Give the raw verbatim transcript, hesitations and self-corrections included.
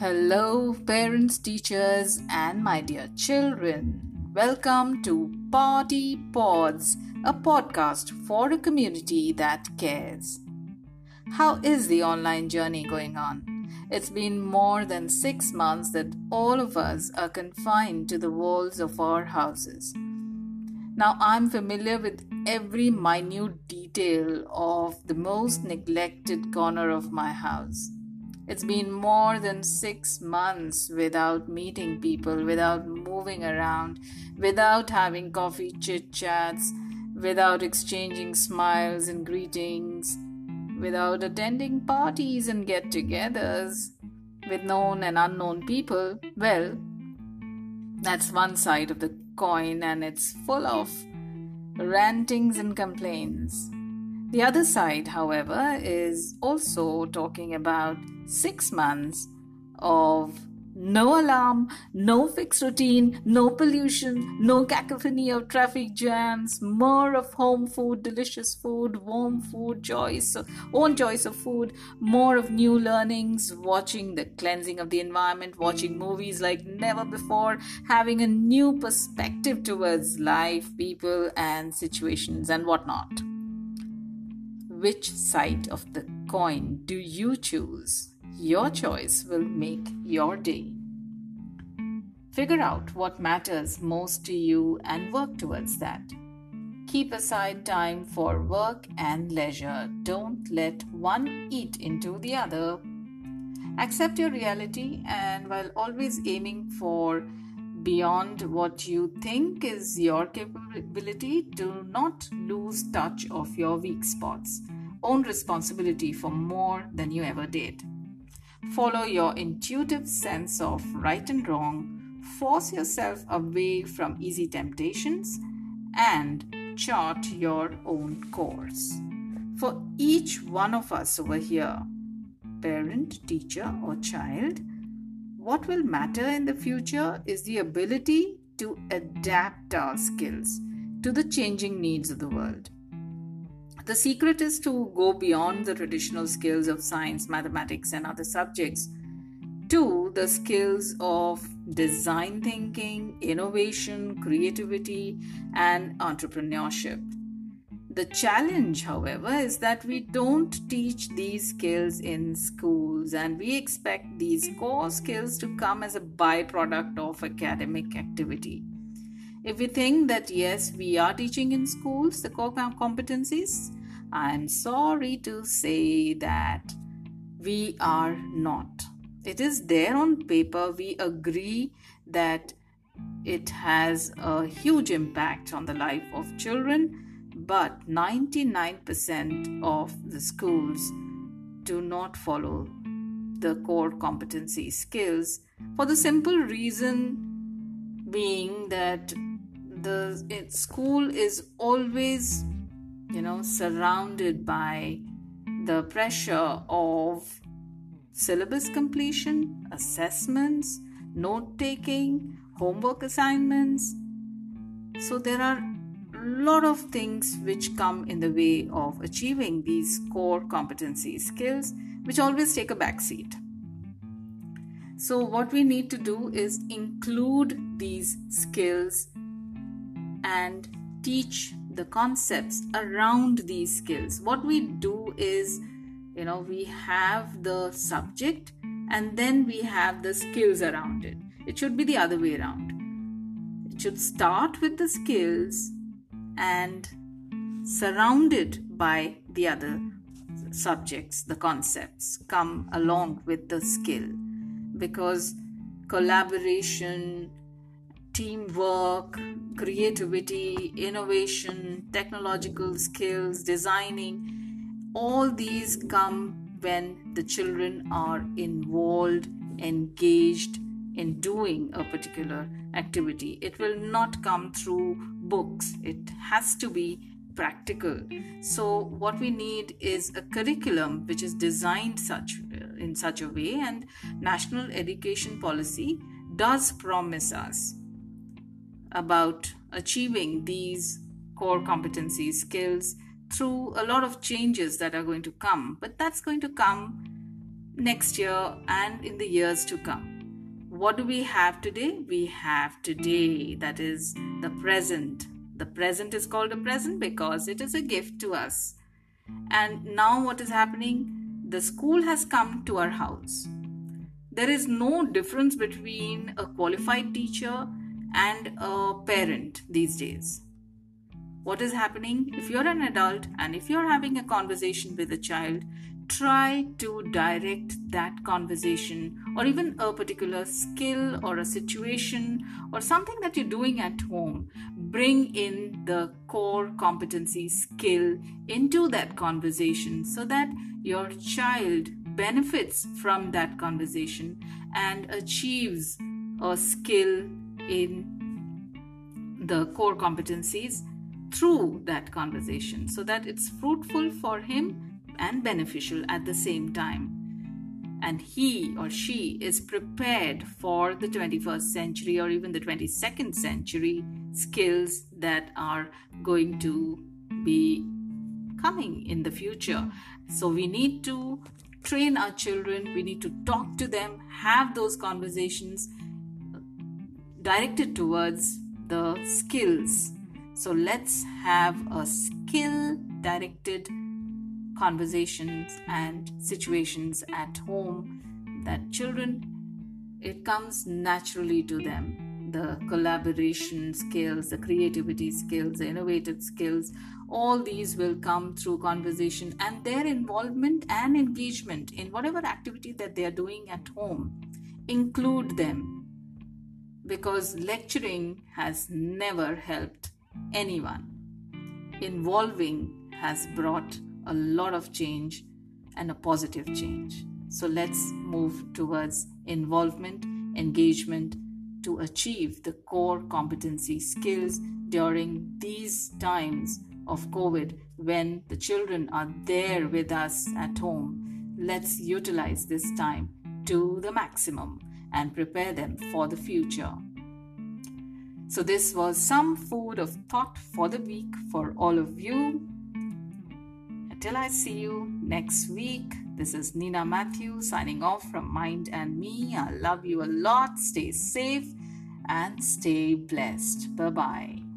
Hello, parents, teachers, and my dear children. Welcome to Party Pods, a podcast for a community that cares. How is the online journey going on? It's been more than six months that all of us are confined to the walls of our houses. Now, I'm familiar with every minute detail of the most neglected corner of my house. It's been more than six months without meeting people, without moving around, without having coffee chit-chats, without exchanging smiles and greetings, without attending parties and get-togethers with known and unknown people. Well, that's one side of the coin, and it's full of rantings and complaints. The other side, however, is also talking about six months of no alarm, no fixed routine, no pollution, no cacophony of traffic jams, more of home food, delicious food, warm food, choice, own choice of food, more of new learnings, watching the cleansing of the environment, watching movies like never before, having a new perspective towards life, people and situations and whatnot. Which side of the coin do you choose? Your choice will make your day. Figure out what matters most to you and work towards that. Keep aside time for work and leisure. Don't let one eat into the other. Accept your reality, and while always aiming for beyond what you think is your capability, do not lose touch of your weak spots. Own responsibility for more than you ever did. Follow your intuitive sense of right and wrong, force yourself away from easy temptations, and chart your own course. For each one of us over here, parent, teacher, or child, what will matter in the future is the ability to adapt our skills to the changing needs of the world. The secret is to go beyond the traditional skills of science, mathematics, and other subjects to the skills of design thinking, innovation, creativity, and entrepreneurship. The challenge, however, is that we don't teach these skills in schools, and we expect these core skills to come as a byproduct of academic activity. If we think that, yes, we are teaching in schools the core competencies, I'm sorry to say that we are not. It is there on paper. We agree that it has a huge impact on the life of children. But ninety-nine percent of the schools do not follow the core competency skills, for the simple reason being that the it, school is always, you know, surrounded by the pressure of syllabus completion, assessments, note-taking, homework assignments. So there are lot of things which come in the way of achieving these core competency skills, which always take a backseat. So what we need to do is include these skills and teach the concepts around these skills. What we do is, you know, we have the subject and then we have the skills around it. It should be the other way around. It should start with the skills and surrounded by the other subjects, the concepts come along with the skill, because collaboration, teamwork, creativity, innovation, technological skills, designing, all these come when the children are involved, engaged in doing a particular activity. It will not come through books. It has to be practical. So what we need is a curriculum which is designed such in such a way, and national education policy does promise us about achieving these core competency skills through a lot of changes that are going to come. But that's going to come next year and in the years to come. What do we have today? We have today, that is the present. The present is called a present because it is a gift to us. And now what is happening? The school has come to our house. There is no difference between a qualified teacher and a parent these days. What is happening? If you're an adult and if you're having a conversation with a child, try to direct that conversation or even a particular skill or a situation or something that you're doing at home. Bring in the core competency skill into that conversation so that your child benefits from that conversation and achieves a skill in the core competencies through that conversation so that it's fruitful for him and beneficial at the same time, and he or she is prepared for the twenty-first century or even the twenty-second century skills that are going to be coming in the future. So we need to train our children, we need to talk to them, have those conversations directed towards the skills. So let's have a skill directed conversations and situations at home that children, it comes naturally to them. The collaboration skills, the creativity skills, the innovative skills, all these will come through conversation and their involvement and engagement in whatever activity that they are doing at home. Include them, because lecturing has never helped anyone. Involving has brought a lot of change and a positive change. So let's move towards involvement, engagement to achieve the core competency skills during these times of COVID when the children are there with us at home. Let's utilize this time to the maximum and prepare them for the future. So this was some food of thought for the week for all of you. Till I see you next week, this is Nina Matthew signing off from Mind and Me. I love you a lot. Stay safe and stay blessed. Bye-bye.